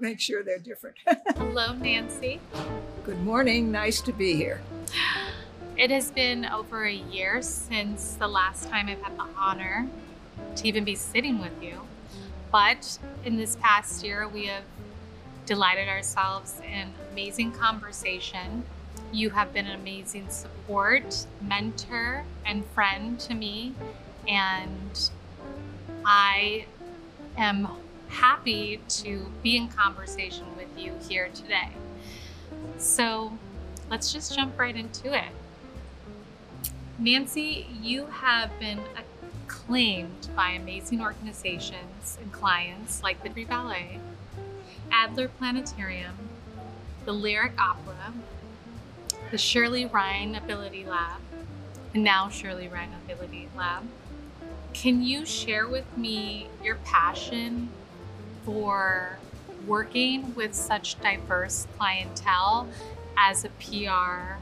make sure they're different. Hello, Nancy. Good morning. Nice to be here. It has been over a year since the last time I've had the honor to even be sitting with you. But in this past year, we have delighted ourselves in amazing conversation. You have been an amazing support, mentor, and friend to me. And I am happy to be in conversation with you here today. So let's just jump right into it. Nancy, you have been acclaimed by amazing organizations and clients like the Joffrey Ballet, Adler Planetarium, the Lyric Opera, the Shirley Ryan Ability Lab, and now Shirley Ryan Ability Lab. Can you share with me your passion for working with such diverse clientele as a PR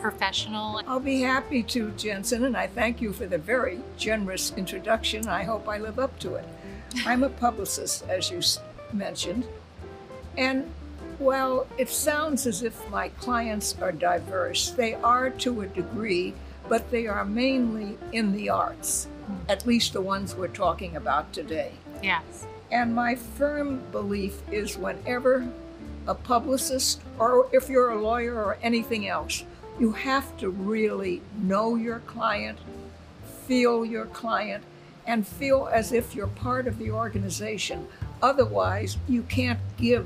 professional? I'll be happy to, Jensen, and I thank you for the very generous introduction. I hope I live up to it. I'm a publicist, as you mentioned, and while it sounds as if my clients are diverse, they are to a degree, but they are mainly in the arts, at least the ones we're talking about today. Yes. And my firm belief is whenever a publicist, or if you're a lawyer or anything else, you have to really know your client, feel your client, and feel as if you're part of the organization. Otherwise, you can't give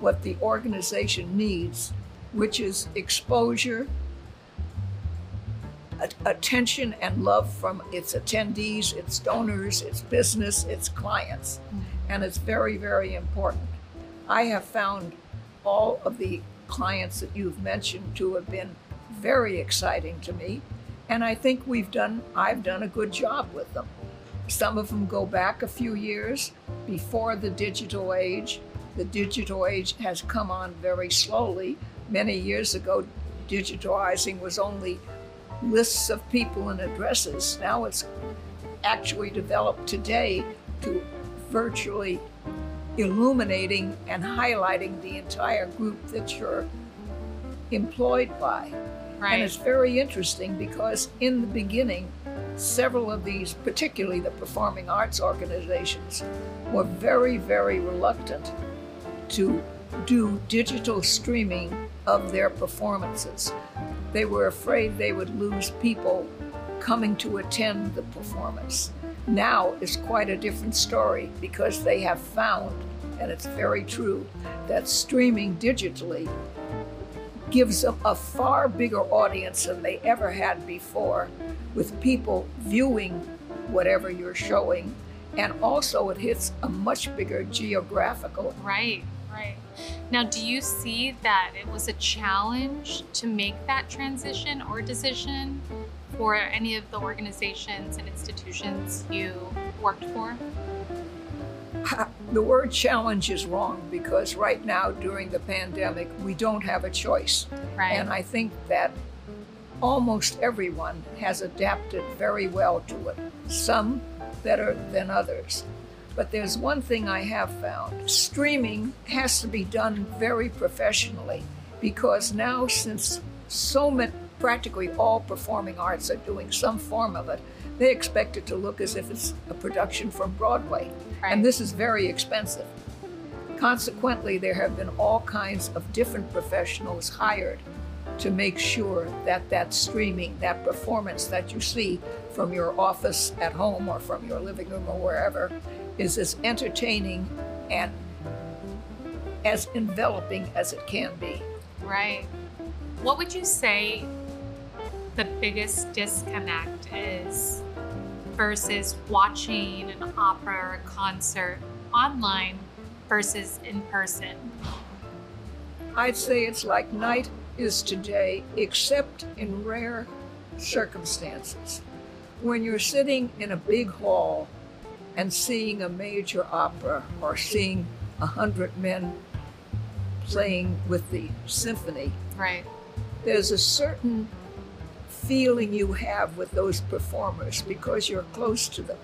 what the organization needs, which is exposure, attention and love from its attendees, its donors, its business, its clients. And it's very, very important. I have found all of the clients that you've mentioned to have been very exciting to me. And I think I've done a good job with them. Some of them go back a few years before the digital age. The digital age has come on very slowly. Many years ago, digitalizing was only lists of people and addresses. Now it's actually developed today to virtually illuminating and highlighting the entire group that you're employed by. Right. And it's very interesting because in the beginning, several of these, particularly the performing arts organizations, were very, very reluctant to do digital streaming of their performances. They were afraid they would lose people coming to attend the performance. Now is quite a different story because they have found, and it's very true, that streaming digitally gives them a far bigger audience than they ever had before, with people viewing whatever you're showing. And also it hits a much bigger geographical. Right, right. Now, do you see that it was a challenge to make that transition or decision for any of the organizations and institutions you worked for? The word challenge is wrong because right now during the pandemic, we don't have a choice. Right. And I think that almost everyone has adapted very well to it, some better than others. But there's one thing I have found. Streaming has to be done very professionally because now, since so many, practically all performing arts are doing some form of it, they expect it to look as if it's a production from Broadway. Right. And this is very expensive. Consequently, there have been all kinds of different professionals hired to make sure that that streaming, that performance that you see from your office at home or from your living room or wherever, is as entertaining and as enveloping as it can be. Right. What would you say the biggest disconnect is versus watching an opera or a concert online versus in person? I'd say it's like night is today, except in rare circumstances. When you're sitting in a big hall and seeing a major opera or seeing 100 men playing with the symphony, right, there's a certain feeling you have with those performers because you're close to them.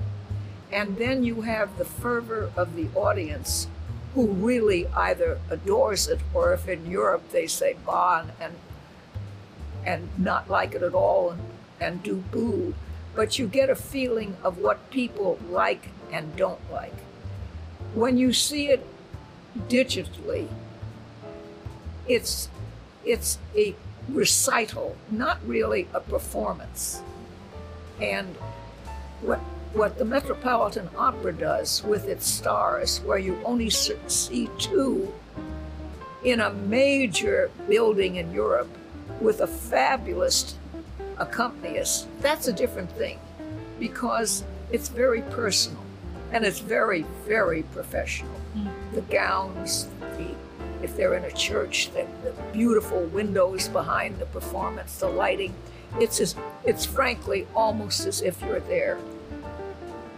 And then you have the fervor of the audience who really either adores it, or if in Europe they say bon and not like it at all and do boo. But you get a feeling of what people like and don't like. When you see it digitally, it's a recital, not really a performance. And what the Metropolitan Opera does with its stars, where you only see two in a major building in Europe with a fabulous accompanist, that's a different thing, because it's very personal and it's very, very professional. Mm-hmm. The gowns, if they're in a church, the beautiful windows behind the performance, the lighting, it's frankly almost as if you're there.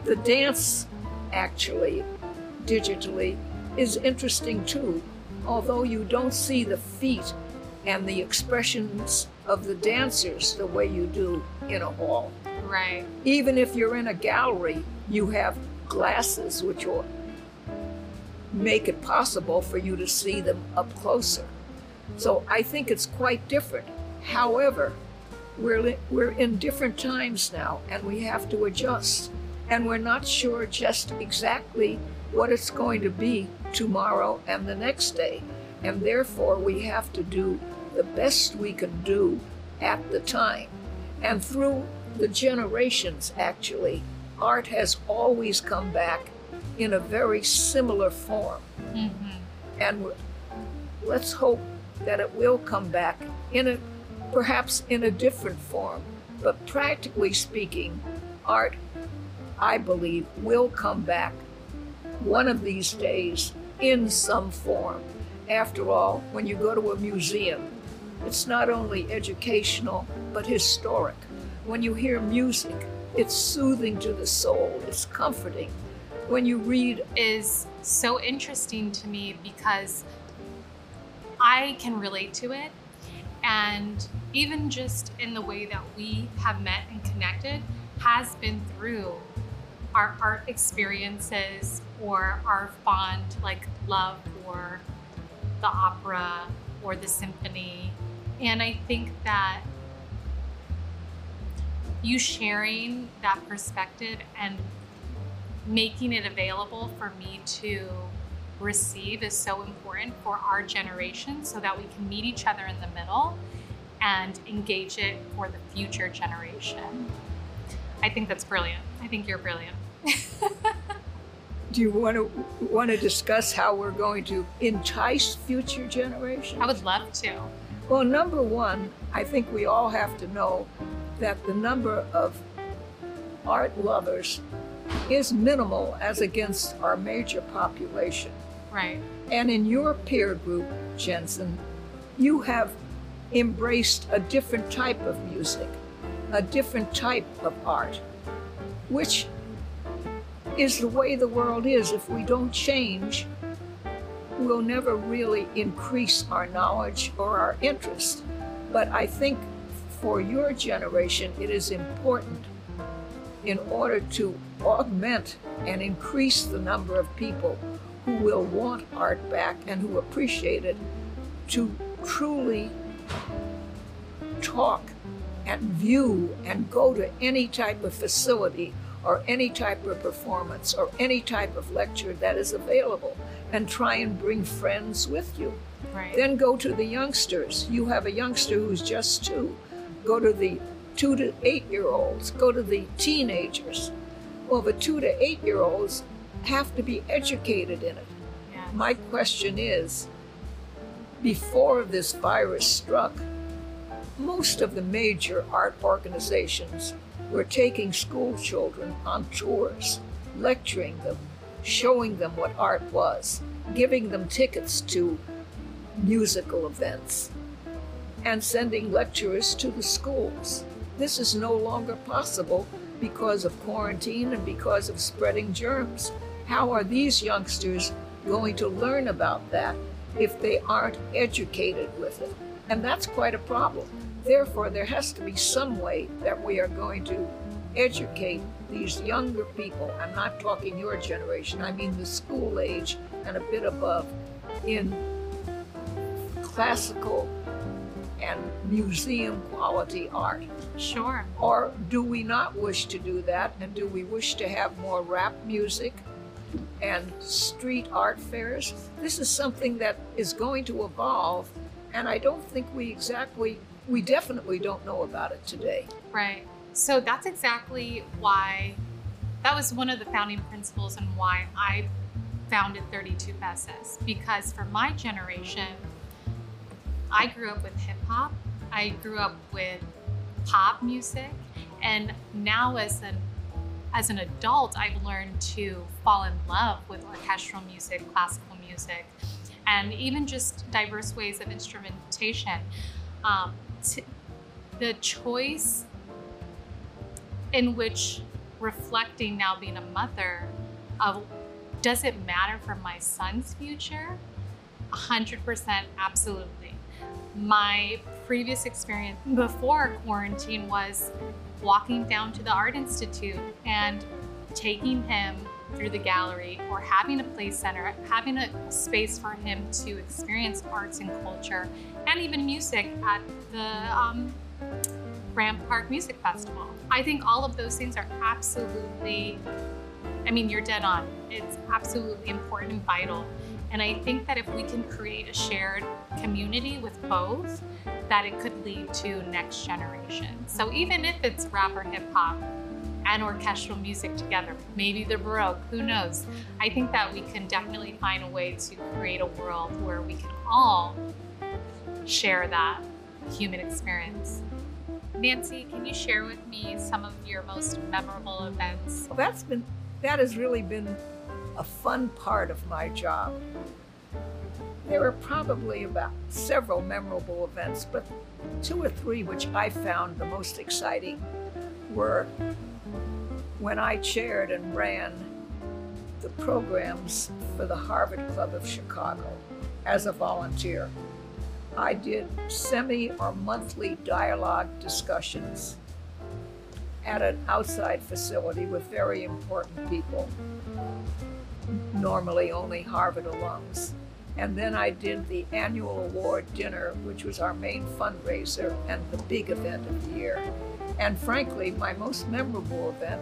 The dance, actually, digitally, is interesting too, although you don't see the feet and the expressions of the dancers the way you do in a hall. Right. Even if you're in a gallery, you have glasses which will make it possible for you to see them up closer. So I think it's quite different. However, we're in different times now, and we have to adjust. And we're not sure just exactly what it's going to be tomorrow and the next day. And therefore, we have to do the best we can do at the time. And through the generations, actually, art has always come back in a very similar form. Mm-hmm. And let's hope that it will come back perhaps in a different form. But practically speaking, art, I believe, will come back one of these days in some form. After all, when you go to a museum, it's not only educational, but historic. When you hear music, it's soothing to the soul, it's comforting. When you read is so interesting to me because I can relate to it. And even just in the way that we have met and connected has been through our art experiences or our fond love for the opera or the symphony. And I think that you sharing that perspective and making it available for me to receive is so important for our generation so that we can meet each other in the middle and engage it for the future generation. I think that's brilliant. I think you're brilliant. Do you want to discuss how we're going to entice future generations? I would love to. Well, number one, I think we all have to know that the number of art lovers is minimal as against our major population. Right. And in your peer group, Jensen, you have embraced a different type of music, a different type of art, which is the way the world is. If we don't change, we'll never really increase our knowledge or our interest. But I think for your generation, it is important, in order to augment and increase the number of people who will want art back and who appreciate it, to truly talk and view and go to any type of facility or any type of performance or any type of lecture that is available, and try and bring friends with you. Right. Then go to the youngsters. You have a youngster who's just 2. Go to the 2- to 8-year-olds, go to the teenagers. Well, the 2- to 8-year-olds have to be educated in it. Yeah. My question is, before this virus struck, most of the major art organizations were taking school children on tours, lecturing them, showing them what art was, giving them tickets to musical events, and sending lecturers to the schools. This is no longer possible because of quarantine and because of spreading germs. How are these youngsters going to learn about that if they aren't educated with it? And that's quite a problem. Therefore, there has to be some way that we are going to educate these younger people, I'm not talking your generation, I mean the school age and a bit above, in classical and museum quality art. Sure. Or do we not wish to do that? And do we wish to have more rap music and street art fairs? This is something that is going to evolve, and I don't think we definitely don't know about it today. Right. So that's exactly why, that was one of the founding principles and why I founded 32peces, because for my generation, I grew up with hip hop, I grew up with pop music, and now as an adult, I've learned to fall in love with orchestral music, classical music, and even just diverse ways of instrumentation. The choice in which, reflecting now being a mother, of does it matter for my son's future? 100% absolutely. My previous experience before quarantine was walking down to the Art Institute and taking him through the gallery, or having a play center, having a space for him to experience arts and culture, and even music at the Grant Park Music Festival. I think all of those things are absolutely, I mean, you're dead on. It's absolutely important and vital. And I think that if we can create a shared community with both, that it could lead to next generation. So even if it's rap or hip hop and orchestral music together, maybe the Baroque, who knows? I think that we can definitely find a way to create a world where we can all share that human experience. Nancy, can you share with me some of your most memorable events? Well, that has really been a fun part of my job. There were probably about several memorable events, but two or three which I found the most exciting were when I chaired and ran the programs for the Harvard Club of Chicago as a volunteer. I did semi or monthly dialogue discussions at an outside facility with very important people, normally only Harvard alums. And then I did the annual award dinner, which was our main fundraiser and the big event of the year. And frankly, my most memorable event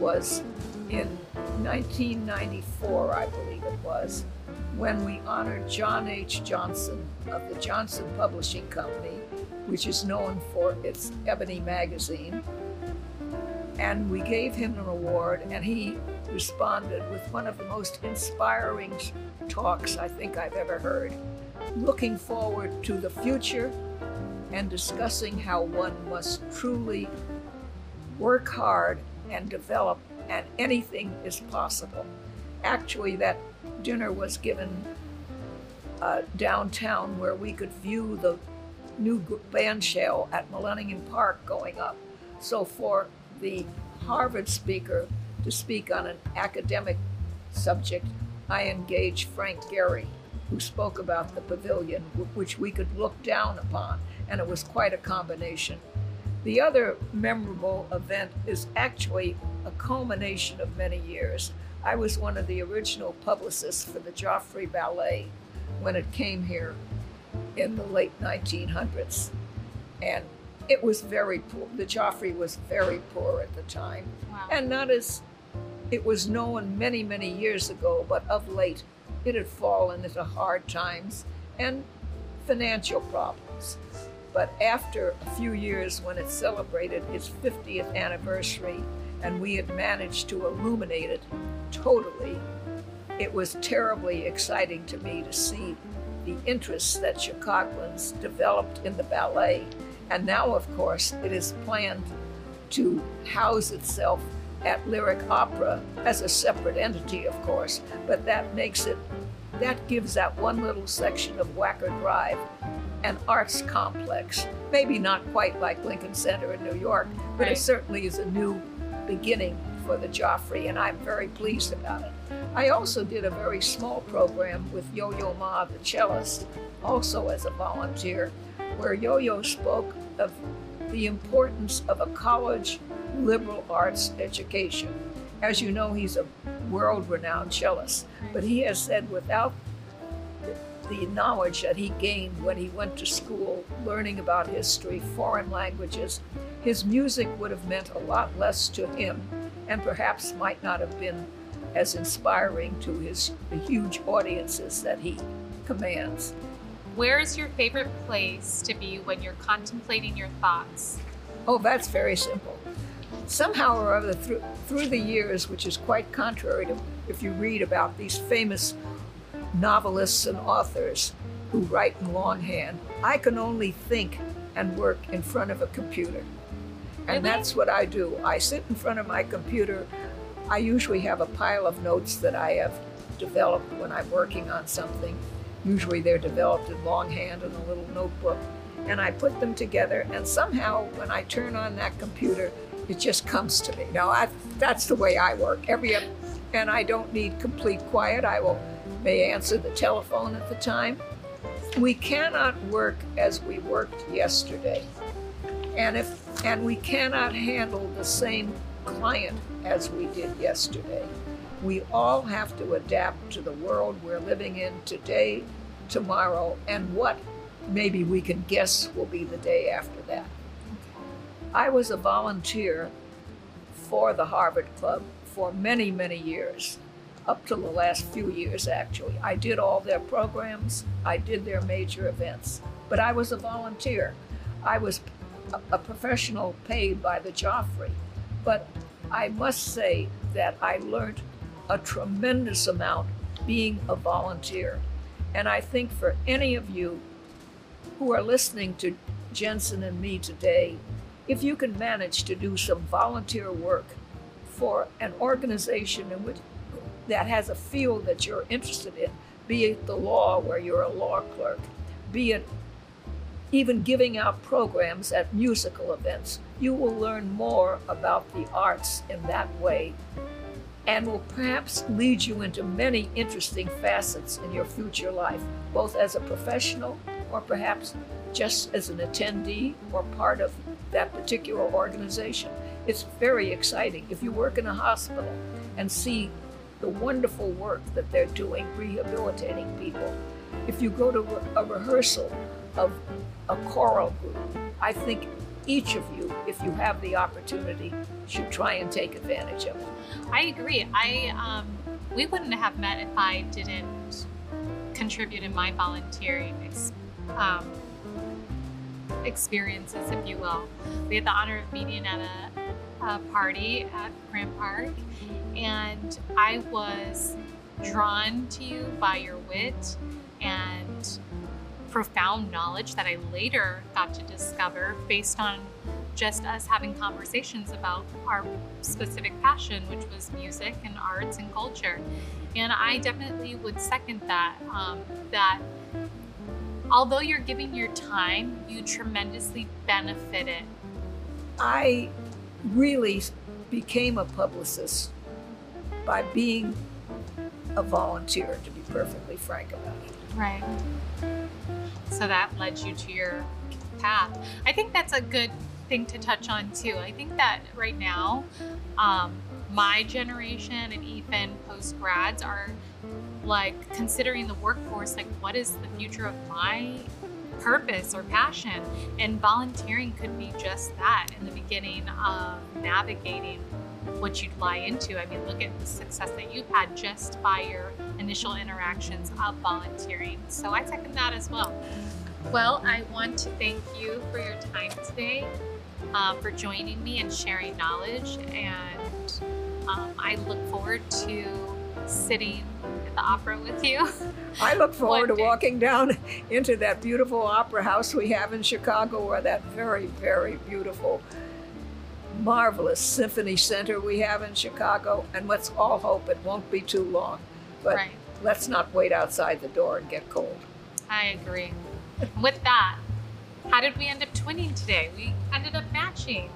was in 1994, I believe it was, when we honored John H. Johnson of the Johnson Publishing Company, which is known for its Ebony magazine. And we gave him an award, and he responded with one of the most inspiring talks I think I've ever heard, looking forward to the future and discussing how one must truly work hard and develop, and anything is possible. Actually, that dinner was given downtown, where we could view the new band shell at Millennium Park going up. So for the Harvard speaker to speak on an academic subject, I engaged Frank Gehry, who spoke about the pavilion, which we could look down upon, and it was quite a combination. The other memorable event is actually a culmination of many years. I was one of the original publicists for the Joffrey Ballet when it came here in the late 1900s. And it was very poor. The Joffrey was very poor at the time. Wow. And not as, it was known many, many years ago, but of late, it had fallen into hard times and financial problems. But after a few years, when it celebrated its 50th anniversary, and we had managed to illuminate it totally, it was terribly exciting to me to see the interest that Chicagoans developed in the ballet. And now, of course, it is planned to house itself at Lyric Opera as a separate entity, of course, but that gives that one little section of Wacker Drive an arts complex. Maybe not quite like Lincoln Center in New York, but right, it certainly is a new beginning for the Joffrey, and I'm very pleased about it. I also did a very small program with Yo-Yo Ma, the cellist, also as a volunteer, where Yo-Yo spoke of the importance of a college liberal arts education. As you know, he's a world-renowned cellist, but he has said without the knowledge that he gained when he went to school, learning about history, foreign languages, his music would have meant a lot less to him and perhaps might not have been as inspiring to the huge audiences that he commands. Where is your favorite place to be when you're contemplating your thoughts? Oh, that's very simple. Somehow or other, through the years, which is quite contrary to if you read about these famous novelists and authors who write in longhand, I can only think and work in front of a computer. And that's what I do. I sit in front of my computer. I usually have a pile of notes that I have developed when I'm working on something. Usually they're developed in longhand in a little notebook. And I put them together, and somehow when I turn on that computer, it just comes to me. Now, that's the way I work. And I don't need complete quiet. I may answer the telephone at the time. We cannot work as we worked yesterday. And we cannot handle the same client as we did yesterday. We all have to adapt to the world we're living in today, tomorrow, and what maybe we can guess will be the day after that. I was a volunteer for the Harvard Club for many, many years, up till the last few years, actually. I did all their programs. I did their major events, but I was a volunteer. I was a professional paid by the Joffrey, but I must say that I learned a tremendous amount being a volunteer. And I think for any of you who are listening to Jensen and me today, if you can manage to do some volunteer work for an organization in which that has a field that you're interested in, be it the law where you're a law clerk, be it even giving out programs at musical events, you will learn more about the arts in that way and will perhaps lead you into many interesting facets in your future life, both as a professional or perhaps just as an attendee or part of that particular organization. It's very exciting. If you work in a hospital and see the wonderful work that they're doing rehabilitating people, if you go to a rehearsal of a choral group, I think each of you, if you have the opportunity, should try and take advantage of it. I agree. We wouldn't have met if I didn't contribute in my volunteering experiences, if you will. We had the honor of meeting at a party at Grant Park, and I was drawn to you by your wit and profound knowledge that I later got to discover based on just us having conversations about our specific passion, which was music and arts and culture. And I definitely would second that, that although you're giving your time, you tremendously benefited. I really became a publicist by being a volunteer, to be perfectly frank about it. Right. So that led you to your path. I think that's a good thing to touch on too. I think that right now, my generation and even post-grads are like considering the workforce, like what is the future of my purpose or passion? And volunteering could be just that in the beginning of navigating what you'd lie into. I mean, look at the success that you've had just by your initial interactions of volunteering. So I second that as well. Well, I want to thank you for your time today, for joining me and sharing knowledge. And I look forward to sitting at the opera with you. I look forward to walking down into that beautiful opera house we have in Chicago, or that very, very beautiful, marvelous symphony center we have in Chicago. And let's all hope it won't be too long. But right, let's not wait outside the door and get cold. I agree. With that, how did we end up twinning today? We ended up matching.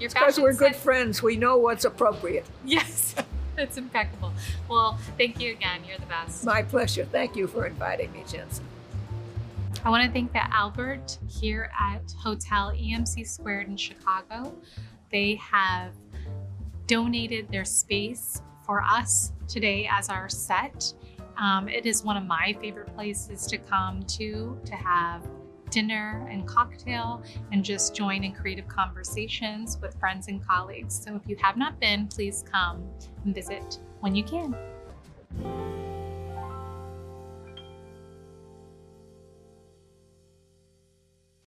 Because we're good friends. We know what's appropriate. Yes, that's impeccable. Well, thank you again. You're the best. My pleasure. Thank you for inviting me, Jensen. I want to thank the Albert here at Hotel EMC Squared in Chicago. They have donated their space for us today as our set. It is one of my favorite places to come to have dinner and cocktail and just join in creative conversations with friends and colleagues. So if you have not been, please come and visit when you can.